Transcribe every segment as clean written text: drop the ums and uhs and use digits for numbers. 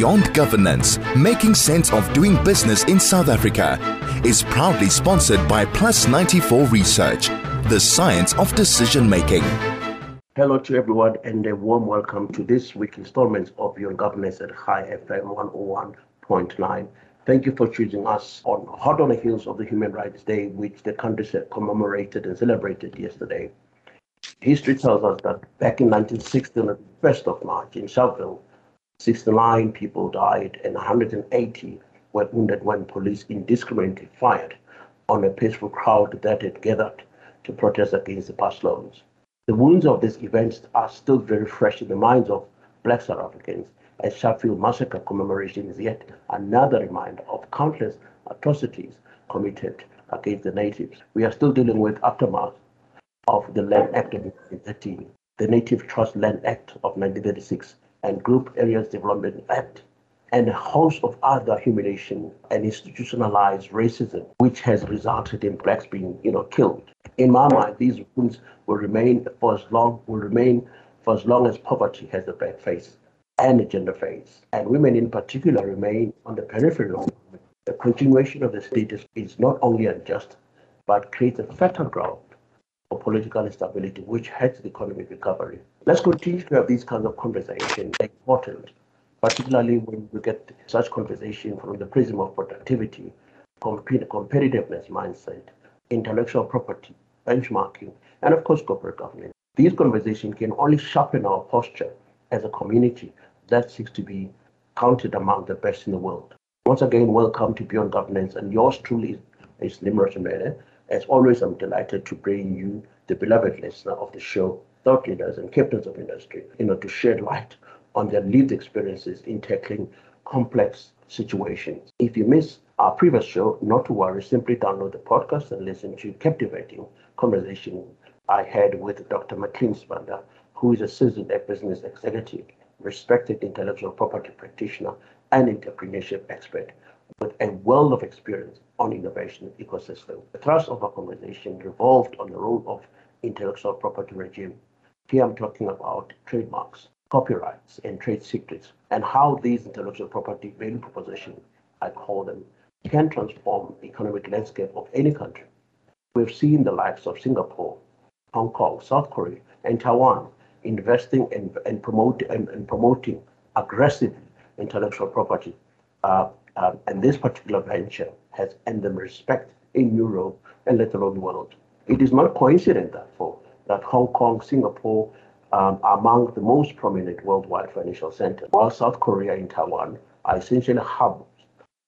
Beyond Governance, Making Sense of Doing Business in South Africa, is proudly sponsored by Plus94 Research, the science of decision making. Hello to everyone and a warm welcome to this week's installment of Beyond Governance at Hi FM 101.9. Thank you for choosing us on hot on the heels of the Human Rights Day, which the country commemorated and celebrated yesterday. History tells us that back in 1960, on the 1st of March in Sharpeville, 69 people died and 180 were wounded when police indiscriminately fired on a peaceful crowd that had gathered to protest against the past laws. The wounds of these events are still very fresh in the minds of Black South Africans, as Sharpeville massacre commemoration is yet another reminder of countless atrocities committed against the natives. We are still dealing with aftermath of the Land Act of 1913, the Native Trust Land Act of 1936, and Group Areas Development Act, and a host of other humiliation and institutionalized racism, which has resulted in blacks being, killed. In my mind, these wounds will remain for as long as poverty has the black face and the gender face, and women in particular remain on the periphery. The continuation of the status is not only unjust, but creates a fertile ground for political instability, which hurts the economic recovery. Let's continue to have these kinds of conversations. They're important, particularly when we get such conversation from the prism of productivity, competitiveness mindset, intellectual property, benchmarking, and of course, corporate governance. These conversations can only sharpen our posture as a community that seeks to be counted among the best in the world. Once again, welcome to Beyond Governance, and yours truly is Nimrod Mbele. As always, I'm delighted to bring you the beloved listener of the show, thought leaders and captains of industry, to shed light on their lived experiences in tackling complex situations. If you miss our previous show, not to worry, simply download the podcast and listen to captivating conversation I had with Dr. McLean Spander, who is a seasoned business executive, respected intellectual property practitioner, and entrepreneurship expert, with a world of experience on innovation ecosystem. The thrust of our conversation revolved on the role of intellectual property regime. Here I'm talking about trademarks, copyrights, and trade secrets, and how these intellectual property value proposition, I call them, can transform the economic landscape of any country. We've seen the likes of Singapore, Hong Kong, South Korea, and Taiwan investing and promoting aggressive intellectual property. And this particular venture has earned them respect in Europe and let alone the world. It is not coincident, therefore, that Hong Kong, Singapore are among the most prominent worldwide financial centers, while South Korea and Taiwan are essentially hubs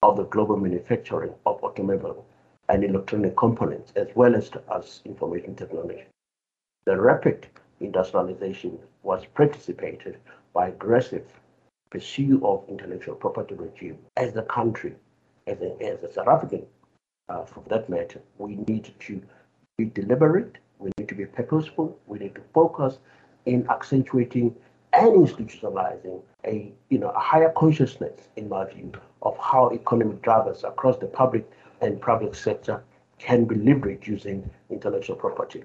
of the global manufacturing of automobile and electronic components, as well as information technology. The rapid industrialization was precipitated by aggressive pursuit of intellectual property regime. As a country, as a South African, for that matter, we need to be deliberate, we need to be purposeful, we need to focus in accentuating and institutionalizing a higher consciousness, in my view, of how economic drivers across the public and private sector can be leveraged using intellectual property.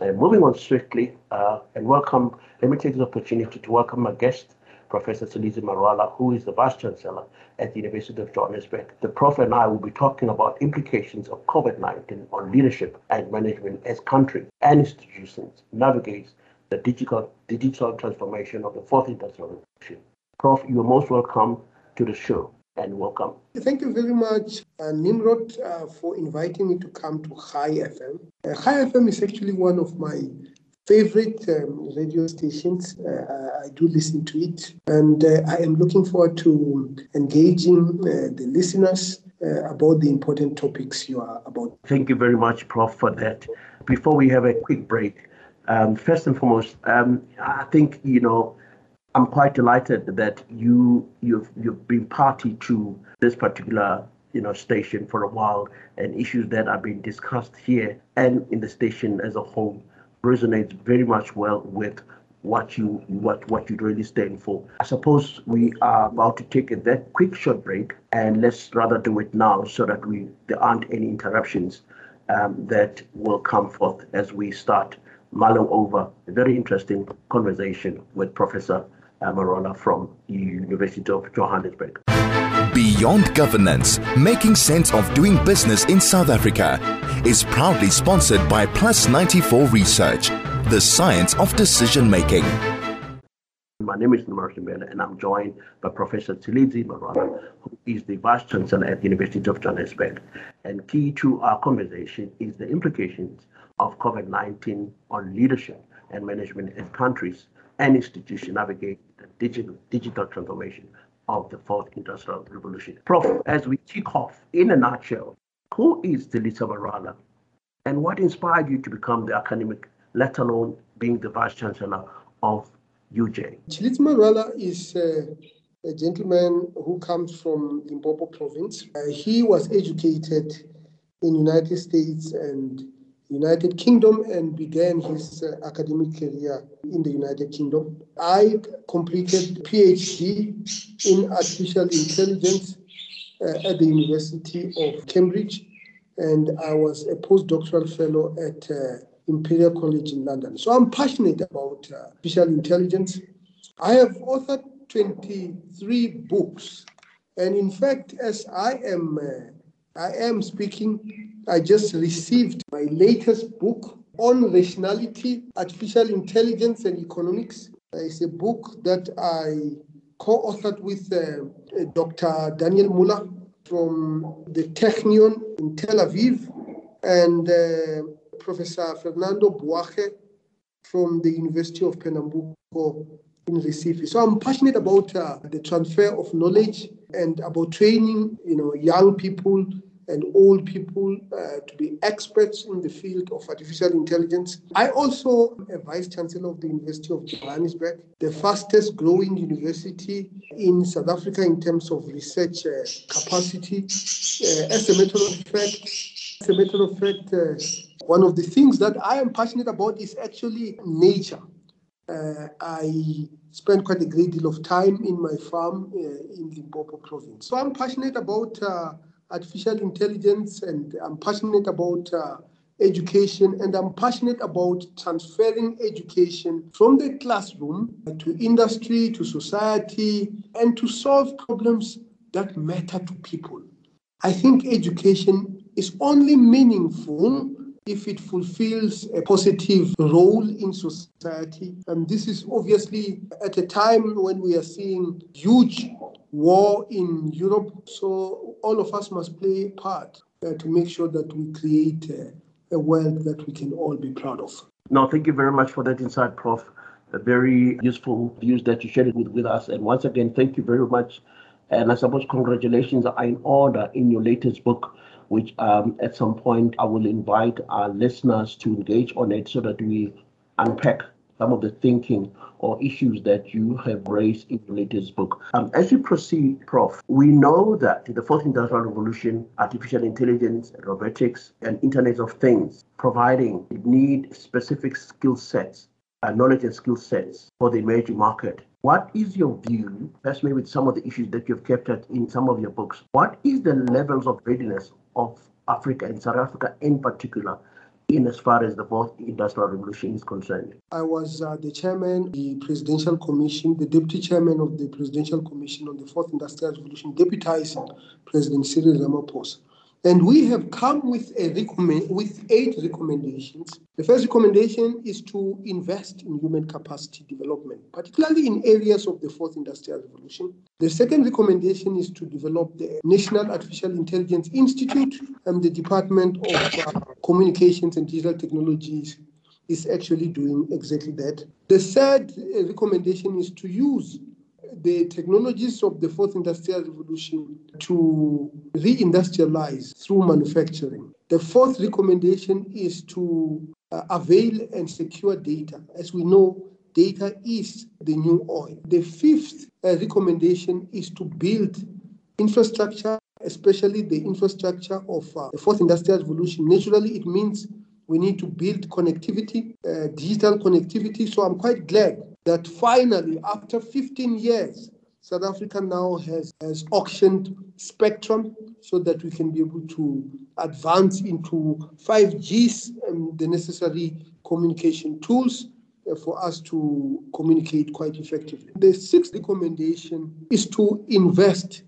And moving on swiftly, let me take this opportunity to welcome my guest, Professor Tshilidzi Marwala, who is the Vice Chancellor at the University of Johannesburg. The Prof and I will be talking about implications of COVID-19 on leadership and management as country and institutions navigates the digital transformation of the fourth industrial revolution. Prof, you are most welcome to the show and welcome. Thank you very much, Nimrod, for inviting me to come to Hi FM. Hi FM is actually one of my favorite radio stations. I do listen to it, and I am looking forward to engaging the listeners about the important topics you are about. Thank you very much, Prof, for that. Before we have a quick break, first and foremost, I think I'm quite delighted that you've been party to this particular station for a while, and issues that are being discussed here and in the station as a whole resonates very much well with what you really stand for. I suppose we are about to take that quick short break, and let's rather do it now so that there aren't any interruptions that will come forth as we start mulling over a very interesting conversation with Professor Marwala from University of Johannesburg. Beyond Governance, Making Sense of Doing Business in South Africa is proudly sponsored by Plus94 Research, the science of decision making. My name is Nimrod Mbele, and I'm joined by Professor Tshilidzi Marwala, who is the Vice Chancellor at the University of Johannesburg. And key to our conversation is the implications of COVID-19 on leadership and management as countries and institutions navigate the digital transformation of the fourth industrial revolution. Prof, as we kick off, in a nutshell, who is Tshilidzi Marwala and what inspired you to become the academic, let alone being the Vice Chancellor of UJ? Tshilidzi Marwala is a gentleman who comes from Limpopo province. He was educated in United States and United Kingdom and began his academic career in the United Kingdom. I completed PhD in artificial intelligence at the University of Cambridge, and I was a postdoctoral fellow at Imperial College in London. So I'm passionate about artificial intelligence. I have authored 23 books, and in fact, as I am speaking, I just received my latest book on rationality, artificial intelligence and economics. It's a book that I co-authored with Dr. Daniel Muller from the Technion in Tel Aviv and Professor Fernando Buarque from the University of Pernambuco in Recife. So I'm passionate about the transfer of knowledge and about training, young people and old people to be experts in the field of artificial intelligence. I also am a Vice-Chancellor of the University of Johannesburg, the fastest growing university in South Africa in terms of research capacity. As a matter of fact, one of the things that I am passionate about is actually nature. I spent quite a great deal of time in my farm in Limpopo province. So I'm passionate about artificial intelligence, and I'm passionate about education, and I'm passionate about transferring education from the classroom to industry, to society, and to solve problems that matter to people. I think education is only meaningful if it fulfills a positive role in society. And this is obviously at a time when we are seeing huge war in Europe. So all of us must play a part to make sure that we create a world that we can all be proud of. No, thank you very much for that insight, Prof. A very useful views that you shared with us. And once again, thank you very much. And I suppose congratulations are in order in your latest book, which at some point I will invite our listeners to engage on it so that we unpack some of the thinking or issues that you have raised in the latest book. As you proceed, Prof, we know that the fourth industrial revolution, artificial intelligence, robotics, and Internet of Things, providing need specific skill sets, knowledge and skill sets for the emerging market. What is your view, especially with some of the issues that you've captured in some of your books? What is the levels of readiness of Africa and South Africa in particular, in as far as the fourth industrial revolution is concerned? I was the chairman, the presidential commission, the deputy chairman of the presidential commission on the fourth industrial revolution, deputizing President Cyril Ramaphosa. And we have come with 8 recommendations. The first recommendation is to invest in human capacity development, particularly in areas of the fourth industrial revolution. The second recommendation is to develop the National Artificial Intelligence Institute, and the Department of Communications and Digital Technologies is actually doing exactly that. The third recommendation is to use the technologies of the fourth industrial revolution to reindustrialize through manufacturing. The fourth recommendation is to avail and secure data. As we know, data is the new oil. The fifth recommendation is to build infrastructure, especially the infrastructure of the fourth industrial revolution. Naturally, it means we need to build connectivity, digital connectivity. So I'm quite glad that finally, after 15 years, South Africa now has auctioned spectrum so that we can be able to advance into 5Gs and the necessary communication tools for us to communicate quite effectively. The sixth recommendation is to invest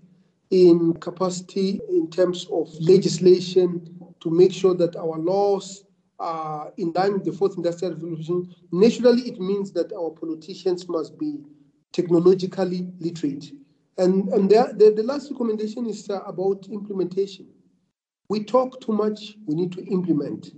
in capacity in terms of legislation to make sure that our laws are in line with the fourth industrial revolution. Naturally, it means that our politicians must be technologically literate. And the last recommendation is about implementation. We talk too much, we need to implement.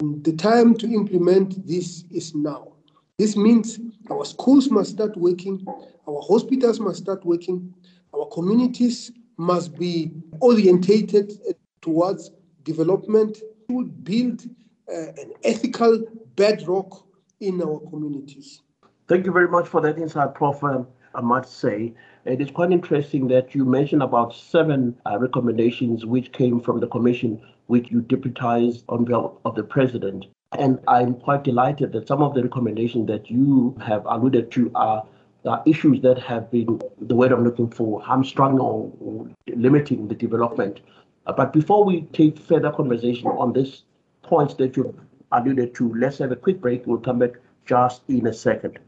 The time to implement this is now. This means our schools must start working, our hospitals must start working, our communities must be orientated towards development. We will build an ethical bedrock in our communities. Thank you very much for that insight, Prof. I must say. It is quite interesting that you mentioned about seven recommendations which came from the commission, which you deputized on behalf of the president. And I'm quite delighted that some of the recommendations that you have alluded to are issues that have been, the word I'm looking for, hamstrung or limiting the development. But before we take further conversation on these points that you alluded to, let's have a quick break. We'll come back just in a second.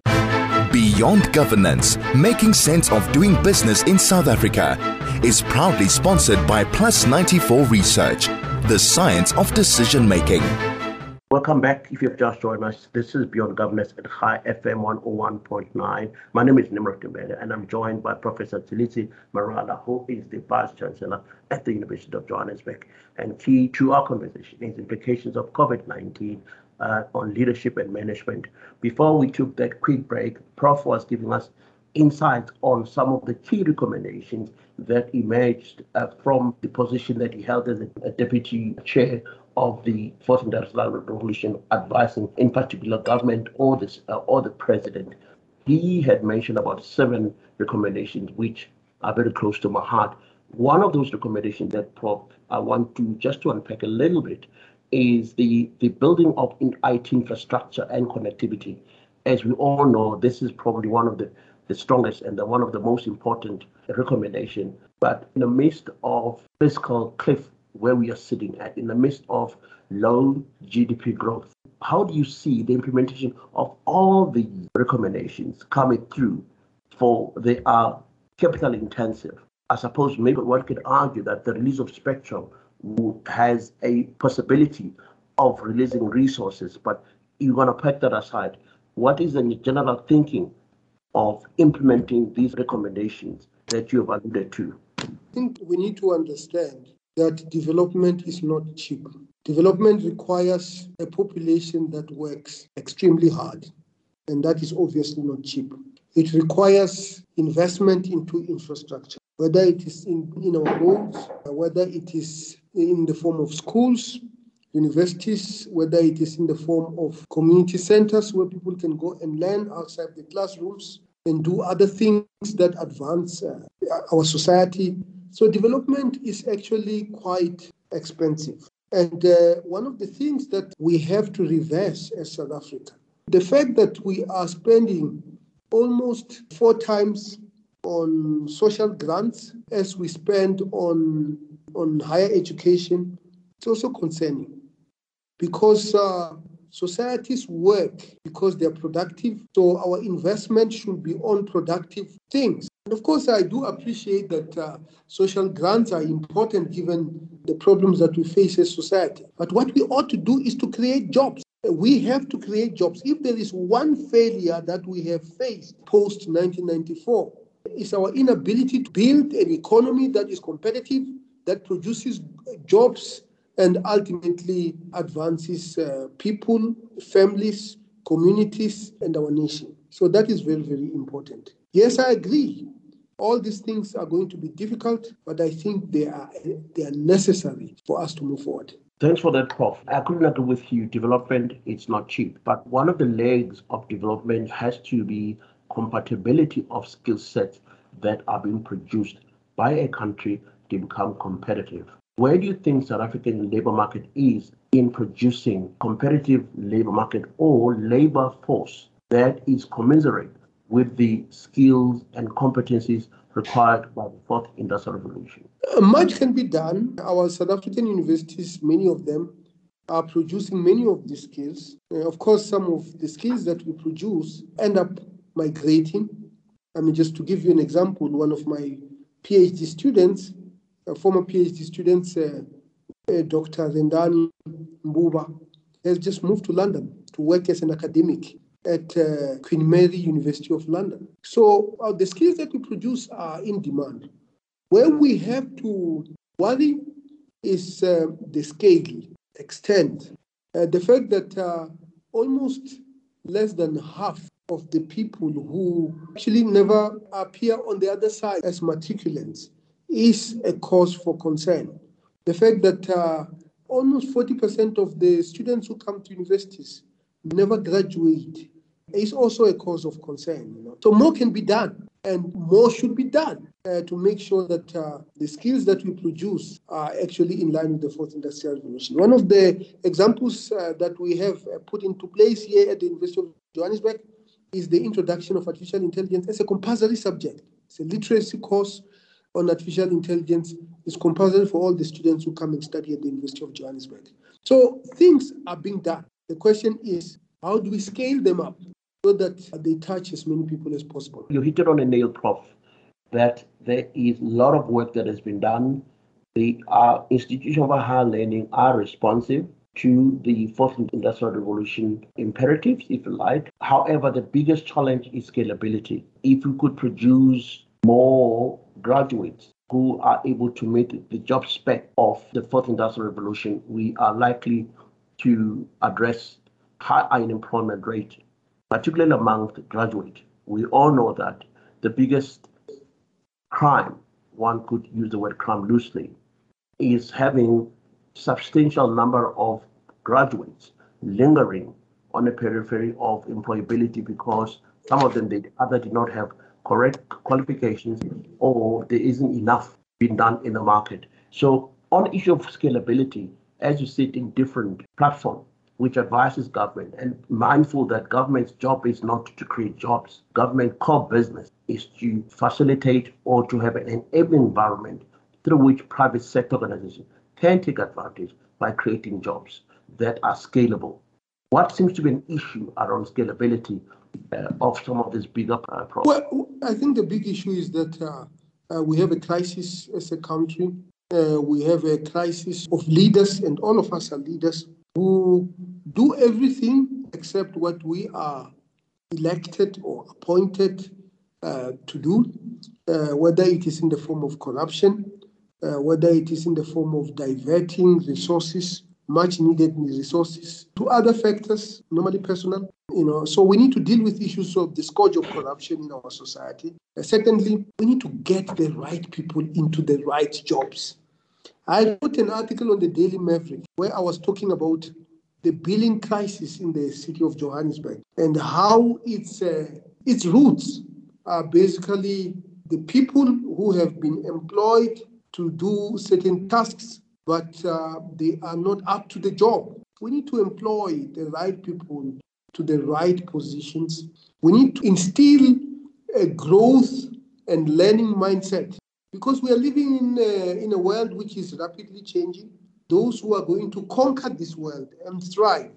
Beyond Governance, Making Sense of Doing Business in South Africa is proudly sponsored by Plus94 Research, the science of decision making. Welcome back. If you've just joined us, this is Beyond Governance at Hi FM 101.9. My name is Nimrod Mbele, and I'm joined by Professor Tshilidzi Marwala, who is the Vice Chancellor at the University of Johannesburg. And key to our conversation is implications of COVID-19 on leadership and management. Before we took that quick break, Prof was giving us insights on some of the key recommendations that emerged from the position that he held as a deputy chair of the Fourth Industrial Revolution, advising in particular government or the president. He had mentioned about seven recommendations which are very close to my heart. One of those recommendations that Prof I want to just to unpack a little bit is the building of IT infrastructure and connectivity. As we all know, this is probably one of the strongest and one of the most important recommendations. But in the midst of fiscal cliff where we are sitting at, in the midst of low GDP growth, how do you see the implementation of all the recommendations coming through? For they are capital intensive. I suppose maybe one could argue that the release of spectrum has a possibility of releasing resources, but you're going to put that aside. What is the general thinking of implementing these recommendations that you have alluded to? I think we need to understand that development is not cheap. Development requires a population that works extremely hard, and that is obviously not cheap. It requires investment into infrastructure, whether it is in our roads, whether it is in the form of schools, universities, whether it is in the form of community centers where people can go and learn outside the classrooms and do other things that advance our society. So development is actually quite expensive. And one of the things that we have to reverse as South Africa, the fact that we are spending almost 4 times on social grants as we spend on higher education, it's also concerning because societies work because they're productive. So our investment should be on productive things. And of course, I do appreciate that social grants are important given the problems that we face as society. But what we ought to do is to create jobs. We have to create jobs. If there is one failure that we have faced post-1994, it's our inability to build an economy that is competitive, that produces jobs, and ultimately advances people, families, communities, and our nation. So that is very, very important. Yes, I agree. All these things are going to be difficult, but I think they are necessary for us to move forward. Thanks for that, Prof. I couldn't agree with you. Development is not cheap, but one of the legs of development has to be compatibility of skill sets that are being produced by a country to become competitive. Where do you think South African labour market is in producing competitive labour market or labour force that is commensurate with the skills and competencies required by the Fourth Industrial Revolution? Much can be done. Our South African universities, many of them, are producing many of these skills. Of course, some of the skills that we produce end up migrating. I mean, just to give you an example, one of my PhD students, a former PhD student, Dr. Zindani Mbuba, has just moved to London to work as an academic at Queen Mary University of London. So the skills that we produce are in demand. Where we have to worry is the scale, extent. The fact that almost less than half of the people who actually never appear on the other side as matriculants is a cause for concern. The fact that almost 40% of the students who come to universities never graduate is also a cause of concern. You know? So more can be done and more should be done to make sure that the skills that we produce are actually in line with the Fourth Industrial Revolution. One of the examples that we have put into place here at the University of Johannesburg is the introduction of artificial intelligence as a compulsory subject. It's a literacy course on artificial intelligence. It's compulsory for all the students who come and study at the University of Johannesburg. So things are being done. The question is, how do we scale them up so that they touch as many people as possible? You hit it on a nail, Prof, that there is a lot of work that has been done. The institutions of higher learning are responsive to the Fourth Industrial Revolution imperatives, if you like. However, the biggest challenge is scalability. If we could produce more graduates who are able to meet the job spec of the Fourth Industrial Revolution, we are likely to address high unemployment rate, particularly among graduates. We all know that the biggest crime, one could use the word crime loosely, is having substantial number of graduates lingering on the periphery of employability because some of them, they either did not have correct qualifications or there isn't enough being done in the market. So on the issue of scalability, as you sit in different platforms which advises government, and mindful that government's job is not to create jobs. Government core business is to facilitate or to have an enabling environment through which private sector organizations can take advantage by creating jobs that are scalable. What seems to be an issue around scalability of some of these bigger problems? Well, I think the big issue is that we have a crisis as a country. We have a crisis of leaders, and all of us are leaders who do everything except what we are elected or appointed to do, whether it is in the form of corruption, whether it is in the form of diverting resources, much needed resources, to other factors, normally personal. You know, so we need to deal with issues of the scourge of corruption in our society. Secondly, we need to get the right people into the right jobs. I wrote an article on the Daily Maverick where I was talking about the billing crisis in the city of Johannesburg and how its roots are basically the people who have been employed to do certain tasks, but they are not up to the job. We need to employ the right people to the right positions. We need to instill a growth and learning mindset, because we are living in a world which is rapidly changing. Those who are going to conquer this world and thrive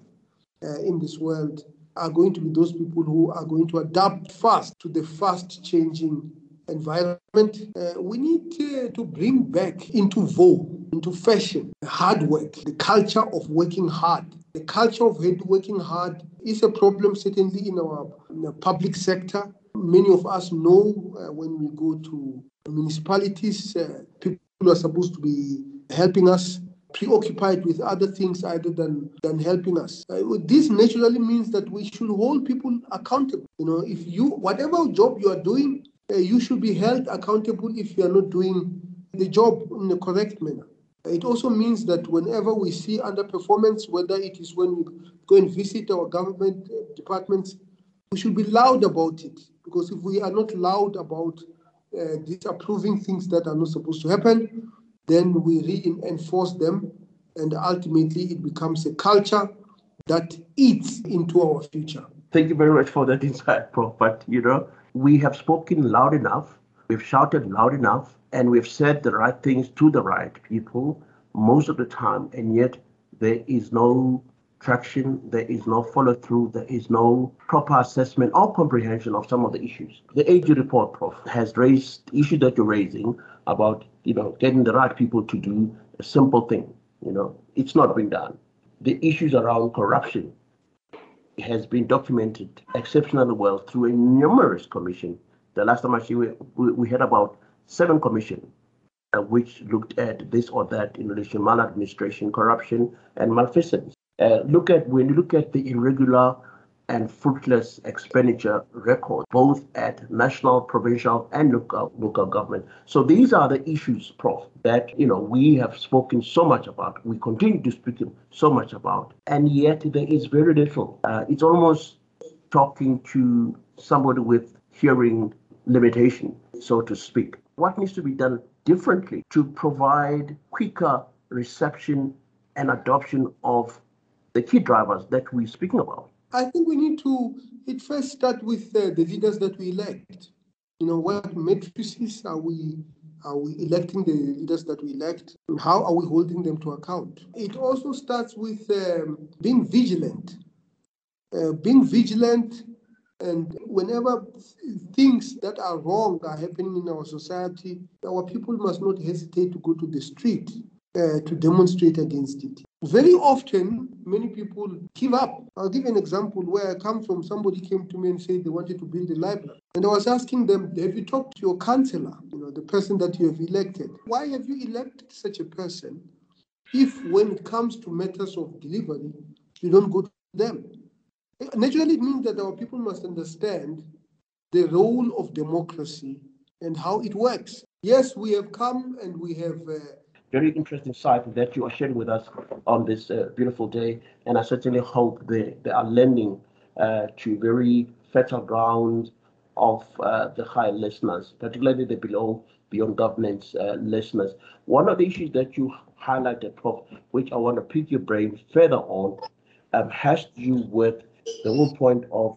in this world are going to be those people who are going to adapt fast to the fast-changing environment. We need to bring back into vogue, into fashion, hard work, the culture of working hard. The culture of working hard is a problem certainly in our public sector. Many of us know when we go to municipalities, people who are supposed to be helping us preoccupied with other things other than helping us. This naturally means that we should hold people accountable. You know, if you, whatever job you are doing, you should be held accountable if you are not doing the job in the correct manner. It also means that whenever we see underperformance, whether it is when we go and visit our government departments, we should be loud about it. Because if we are not loud about disapproving things that are not supposed to happen, then we reinforce them, and ultimately it becomes a culture that eats into our future. Thank you very much for that insight, Prof. But you know, we have spoken loud enough, we've shouted loud enough, and we've said the right things to the right people most of the time, and yet there is no traction, there is no follow-through, there is no proper assessment or comprehension of some of the issues. The AG report, Prof, has raised the issue that you're raising about, getting the right people to do a simple thing. It's not been done. The issues around corruption has been documented exceptionally well through a numerous commission. The last time I see, we had about 7 commissions which looked at this or that in relation to maladministration, corruption, and malfeasance. When you look at the irregular and fruitless expenditure record, both at national, provincial, and local government. So these are the issues, Prof, that we have spoken so much about, we continue to speak so much about, and yet there is very little. It's almost talking to somebody with hearing limitation, so to speak. What needs to be done differently to provide quicker reception and adoption of the key drivers that we're speaking about? I think we need to, it first start with the leaders that we elect. What matrices are we electing the leaders that we elect? How are we holding them to account? It also starts with being vigilant. And whenever things that are wrong are happening in our society, our people must not hesitate to go to the street to demonstrate against it. Very often, many people give up. I'll give an example where I come from. Somebody came to me and said they wanted to build a library. And I was asking them, have you talked to your councillor, the person that you have elected? Why have you elected such a person if when it comes to matters of delivery, you don't go to them? Naturally, it means that our people must understand the role of democracy and how it works. Yes, we have come and we have... Very interesting site that you are sharing with us on this beautiful day. And I certainly hope they are lending to very fertile ground of the high listeners, particularly the beyond governance listeners. One of the issues that you highlighted, Prof, which I want to pick your brain further on, has to do with the whole point of,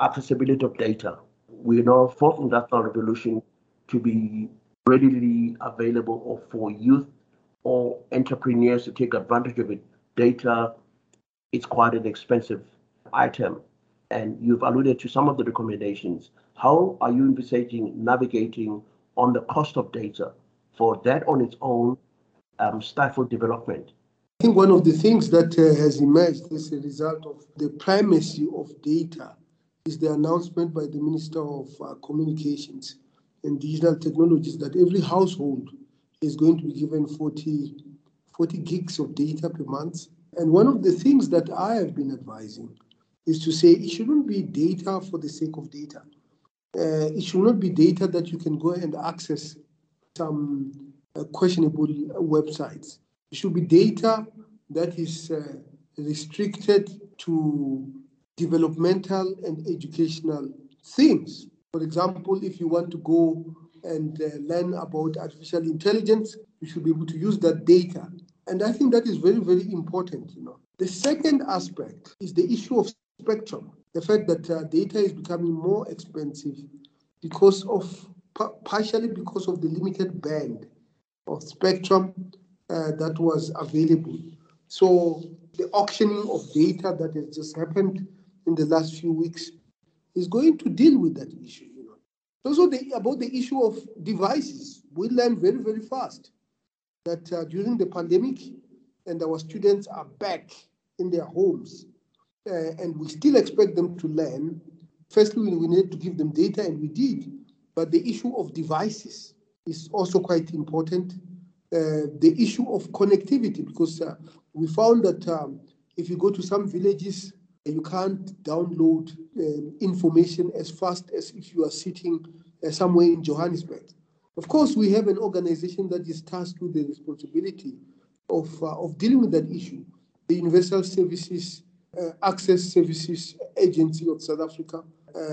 accessibility of data. We know fourth industrial revolution to be readily available or for youth or entrepreneurs to take advantage of it. Data, it's quite an expensive item. And you've alluded to some of the recommendations. How are you envisaging navigating on the cost of data for that on its own stifle development? I think one of the things that has emerged as a result of the primacy of data is the announcement by the Minister of Communications and Digital Technologies that every household is going to be given 40 gigs of data per month. And one of the things that I have been advising is to say it shouldn't be data for the sake of data. It should not be data that you can go and access some questionable websites. It should be data that is restricted to developmental and educational things. For example, if you want to go and learn about artificial intelligence, you should be able to use that data. And I think that is very, very important. The second aspect is the issue of spectrum. The fact that data is becoming more expensive because of, partially because of the limited band of spectrum that was available. So the auctioning of data that has just happened in the last few weeks is going to deal with that issue. Also, about the issue of devices, we learned very, very fast that during the pandemic, and our students are back in their homes, and we still expect them to learn. Firstly, we need to give them data, and we did. But the issue of devices is also quite important. The issue of connectivity, because we found that if you go to some villages, you can't download information as fast as if you are sitting somewhere in Johannesburg. Of course, we have an organization that is tasked with the responsibility of dealing with that issue, the Universal Services Access Services Agency of South Africa,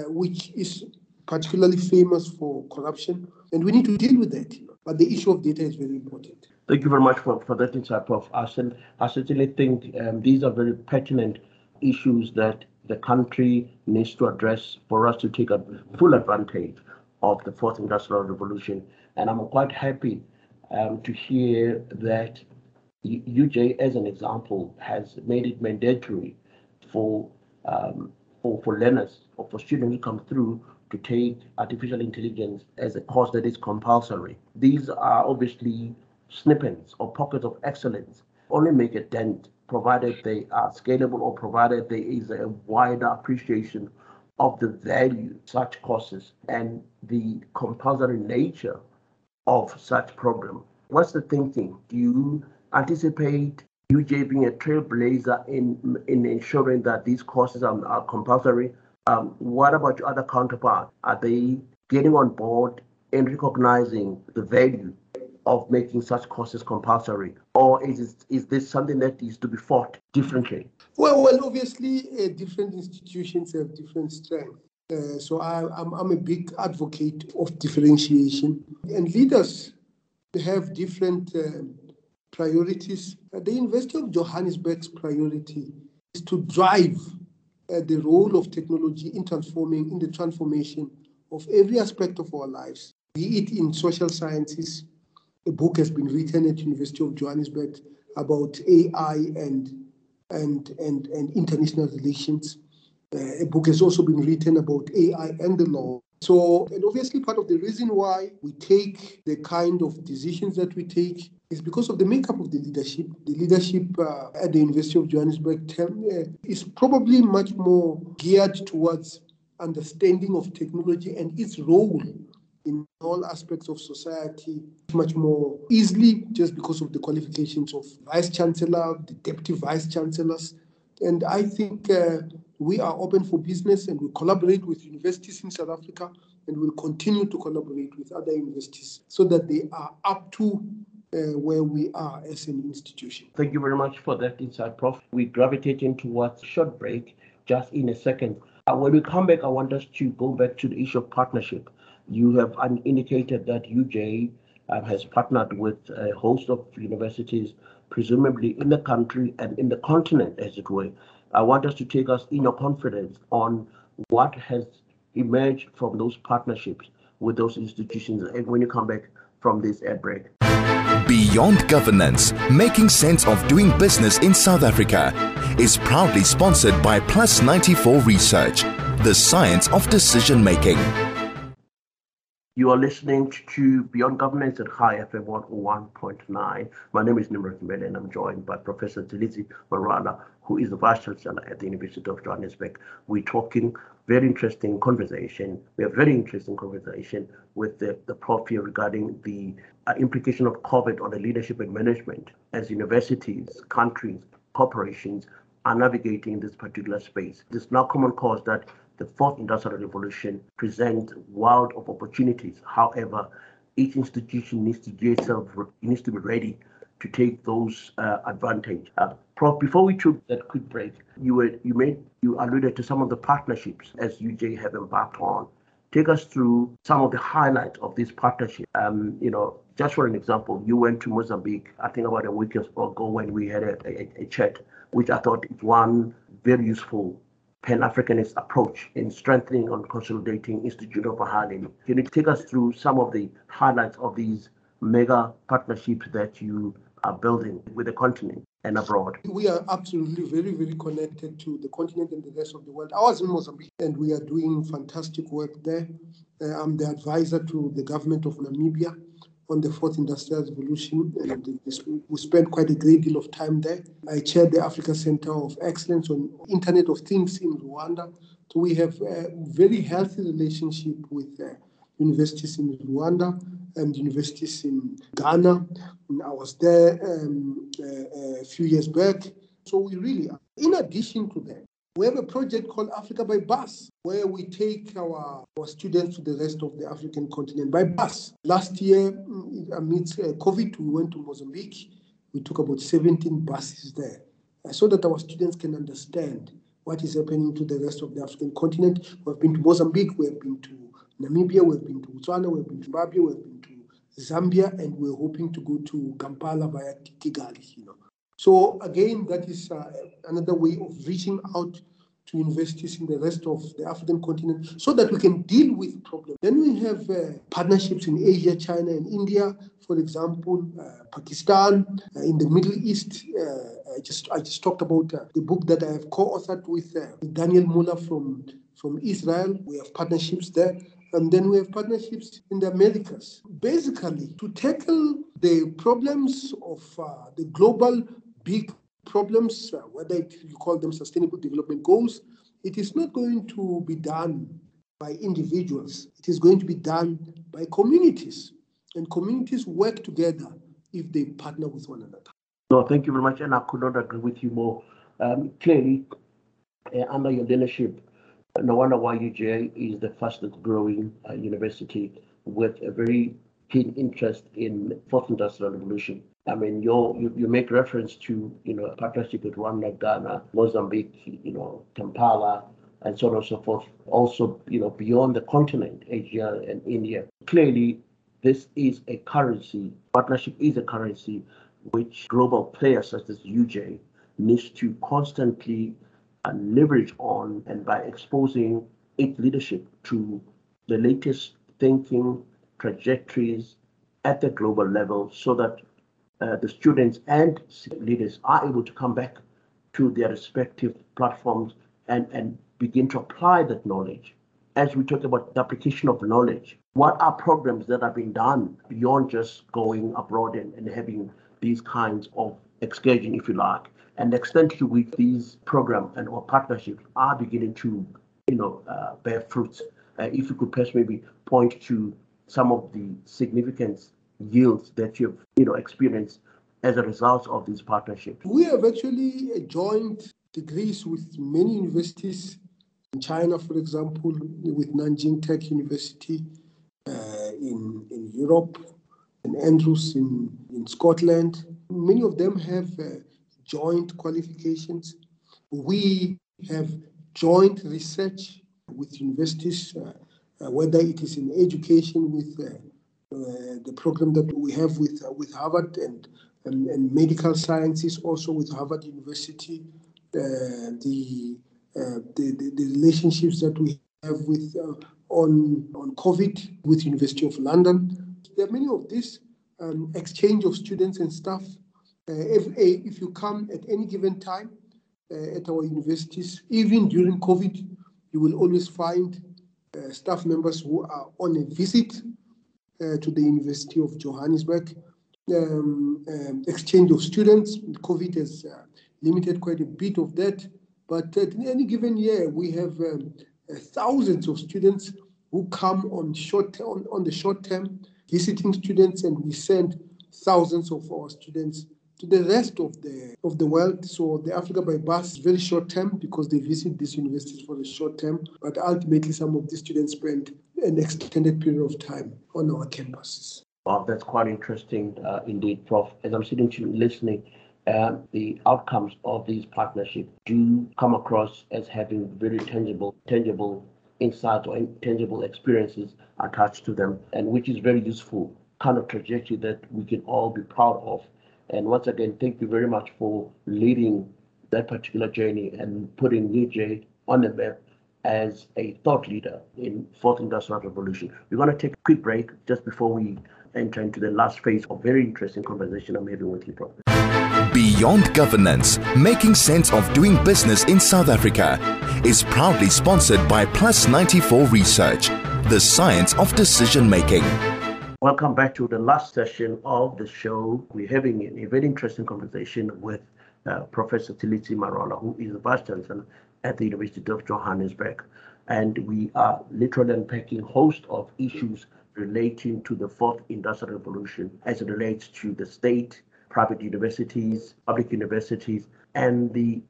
which is particularly famous for corruption, and we need to deal with that. But the issue of data is very important. Thank you very much for that insight, Prof. I certainly think these are very pertinent issues that the country needs to address for us to take a full advantage of the fourth industrial revolution. And I'm quite happy to hear that UJ, as an example, has made it mandatory for learners or for students who come through to take artificial intelligence as a course that is compulsory. These are obviously snippets or pockets of excellence, only make a dent provided they are scalable or provided there is a wider appreciation of the value of such courses and the compulsory nature of such program. What's the thinking? Do you anticipate UJ being a trailblazer in ensuring that these courses are compulsory? What about your other counterparts? Are they getting on board and recognizing the value of making such courses compulsory? Or is this something that is to be fought differently? Well, obviously, different institutions have different strengths. So I'm a big advocate of differentiation. And leaders have different priorities. The University of Johannesburg's priority is to drive the role of technology in the transformation of every aspect of our lives, be it in social sciences. A book has been written at University of Johannesburg about AI and international relations. A book has also been written about AI and the law. So, and obviously part of the reason why we take the kind of decisions that we take is because of the makeup of the leadership. The leadership at the University of Johannesburg is probably much more geared towards understanding of technology and its role in all aspects of society much more easily, just because of the qualifications of vice-chancellor, the deputy vice-chancellors. And I think we are open for business, and we collaborate with universities in South Africa, and we'll continue to collaborate with other universities so that they are up to where we are as an institution. Thank you very much for that insight, Prof. We're gravitating towards a short break just in a second. When we come back, I want us to go back to the issue of partnership. You have indicated that UJ has partnered with a host of universities, presumably in the country and in the continent, as it were. I want us to take us in your confidence on what has emerged from those partnerships with those institutions when you come back from this ad break. Beyond Governance, Making Sense of Doing Business in South Africa is proudly sponsored by Plus94 Research, the science of decision making. You are listening to Beyond Governance at Hi FM 101.9. My name is Nimrod Mbele, and I'm joined by Professor Tshilidzi Marwala, who is the Vice Chancellor at the University of Johannesburg. We're talking very interesting conversation with the Prof here regarding the implication of COVID on the leadership and management as universities, countries, corporations are navigating this particular space. It's now common cause that the fourth industrial revolution presents world of opportunities. However, each institution needs to be ready to take those advantage. Prof, before we took that quick break, you alluded to some of the partnerships as UJ have embarked on. Take us through some of the highlights of this partnership. Just for an example, you went to Mozambique, I think about a week ago when we had a chat, which I thought is one very useful Pan-Africanist approach in strengthening and consolidating Institute of Ahali. Can you take us through some of the highlights of these mega partnerships that you are building with the continent and abroad? We are absolutely very, very connected to the continent and the rest of the world. I was in Mozambique, and we are doing fantastic work there. I'm the advisor to the government of Namibia on the fourth industrial revolution, and we spent quite a great deal of time there. I chair the Africa Center of Excellence on Internet of Things in Rwanda. So we have a very healthy relationship with universities in Rwanda and universities in Ghana. And I was there a few years back. So we really are. In addition to that, we have a project called Africa by Bus, where we take our students to the rest of the African continent by bus. Last year, amidst COVID, we went to Mozambique. We took about 17 buses there so that our students can understand what is happening to the rest of the African continent. We have been to Mozambique, we have been to Namibia, we have been to Botswana, we have been to Zimbabwe, we have been to Zambia, and we're hoping to go to Kampala via Kigali. So again, that is another way of reaching out to universities in the rest of the African continent so that we can deal with problems. Then we have partnerships in Asia, China and India, for example, Pakistan, in the Middle East. I just talked about the book that I have co-authored with Daniel Muller from Israel. We have partnerships there. And then we have partnerships in the Americas. Basically, to tackle the problems of the global big problems, whether you call them sustainable development goals, it is not going to be done by individuals. It is going to be done by communities. And communities work together if they partner with one another. No, thank you very much. And I could not agree with you more. Clearly, under your leadership, no wonder why UGA is the fastest growing university with a very keen interest in fourth industrial revolution. I mean, you make reference to, partnership with Rwanda, Ghana, Mozambique, Kampala, and so on and so forth. Also, beyond the continent, Asia and India. Clearly, this is a currency. Partnership is a currency which global players such as UGA needs to constantly and leverage on, and by exposing its leadership to the latest thinking trajectories at the global level so that the students and leaders are able to come back to their respective platforms and begin to apply that knowledge. As we talk about the application of knowledge, what are programs that are being done beyond just going abroad and having these kinds of excursion, if you like? And the extent to which these programs and our partnerships are beginning to, bear fruits. If you could perhaps maybe point to some of the significant yields that you've, experienced as a result of these partnerships. We have actually joined degrees with many universities in China, for example, with Nanjing Tech University in Europe, and Andrews in Scotland. Many of them have joint qualifications. We have joint research with universities, whether it is in education with the program that we have with Harvard and medical sciences, also with Harvard University, the relationships that we have with on COVID with University of London. There are many of these exchange of students and staff. If you come at any given time at our universities, even during COVID, you will always find staff members who are on a visit to the University of Johannesburg. Exchange of students, COVID has limited quite a bit of that, but at any given year, we have thousands of students who come on the short term, visiting students, and we send thousands of our students to the rest of the world. So the Africa by Bus is very short term because they visit these universities for the short term, but ultimately some of the students spend an extended period of time on our campuses. Wow, that's quite interesting indeed, Prof. As I'm sitting here listening, the outcomes of these partnerships do come across as having very tangible insights or tangible experiences attached to them, and which is very useful kind of trajectory that we can all be proud of. And once again, thank you very much for leading that particular journey and putting UGA on the map as a thought leader in fourth industrial revolution. We're going to take a quick break just before we enter into the last phase of very interesting conversation I'm having with you, Prof. Beyond Governance, Making Sense of Doing Business in South Africa is proudly sponsored by Plus94 Research, the science of decision making. Welcome back to the last session of the show. We're having a very interesting conversation with Professor Tshilidzi Marwala, who is the Vice Chancellor at the University of Johannesburg. And we are literally unpacking a host of issues relating to the fourth industrial revolution as it relates to the state, private universities, public universities, and the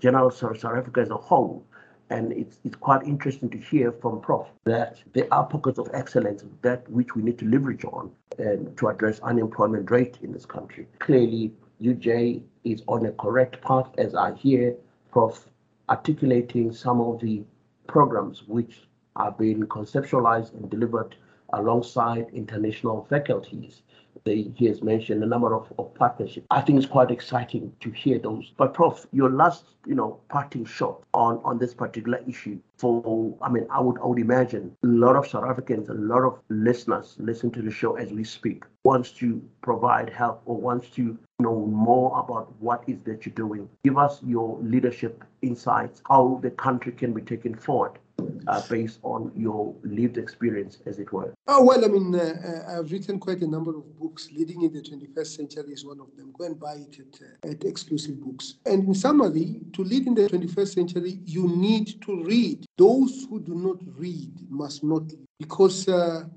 general South Africa as a whole. And it's quite interesting to hear from Prof that there are pockets of excellence that which we need to leverage on to address unemployment rate in this country. Clearly, UJ is on a correct path, as I hear Prof articulating some of the programs which are being conceptualized and delivered alongside international faculties. He has mentioned a number of partnerships. I think it's quite exciting to hear those. But Prof, your last, parting shot on this particular issue for, I would imagine a lot of South Africans, a lot of listeners listen to the show as we speak, wants to provide help or wants to know more about what is that you're doing. Give us your leadership insights, how the country can be taken forward. Based on your lived experience, as it were? Oh, well, I've written quite a number of books. Leading in the 21st Century is one of them. Go and buy it at Exclusive Books. And in summary, to lead in the 21st century, you need to read. Those who do not read must not read, because the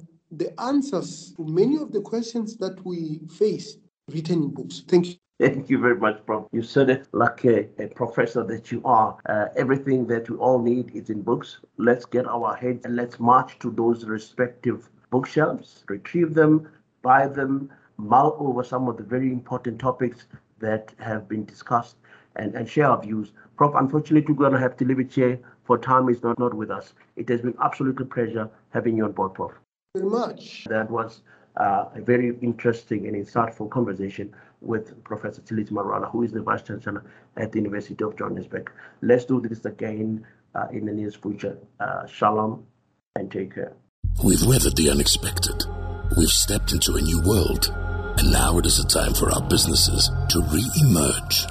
answers to many of the questions that we face are written in books. Thank you. Thank you very much, Prof. You said it like a professor that you are. Everything that we all need is in books. Let's get our heads and let's march to those respective bookshelves, retrieve them, buy them, mull over some of the very important topics that have been discussed and share our views. Prof, unfortunately, we're going to have to leave it here for time is not with us. It has been absolutely a pleasure having you on board, Prof. Thank you very much. That was a very interesting and insightful conversation with Professor Tshilidzi Marwala, who is the Vice Chancellor at the University of Johannesburg. Let's do this again in the near future. Shalom and take care. We've weathered the unexpected. We've stepped into a new world. And now it is a time for our businesses to re-emerge.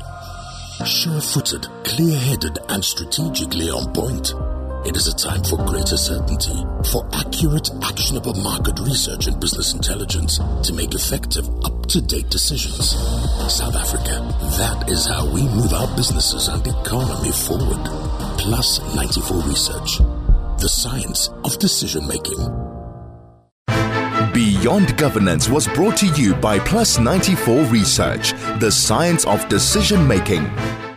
Sure-footed, clear-headed and strategically on point. It is a time for greater certainty, for accurate, actionable market research and business intelligence to make effective, up-to-date decisions. South Africa, that is how we move our businesses and economy forward. Plus94 Research, the science of decision-making. Beyond Governance was brought to you by Plus94 Research, the science of decision-making.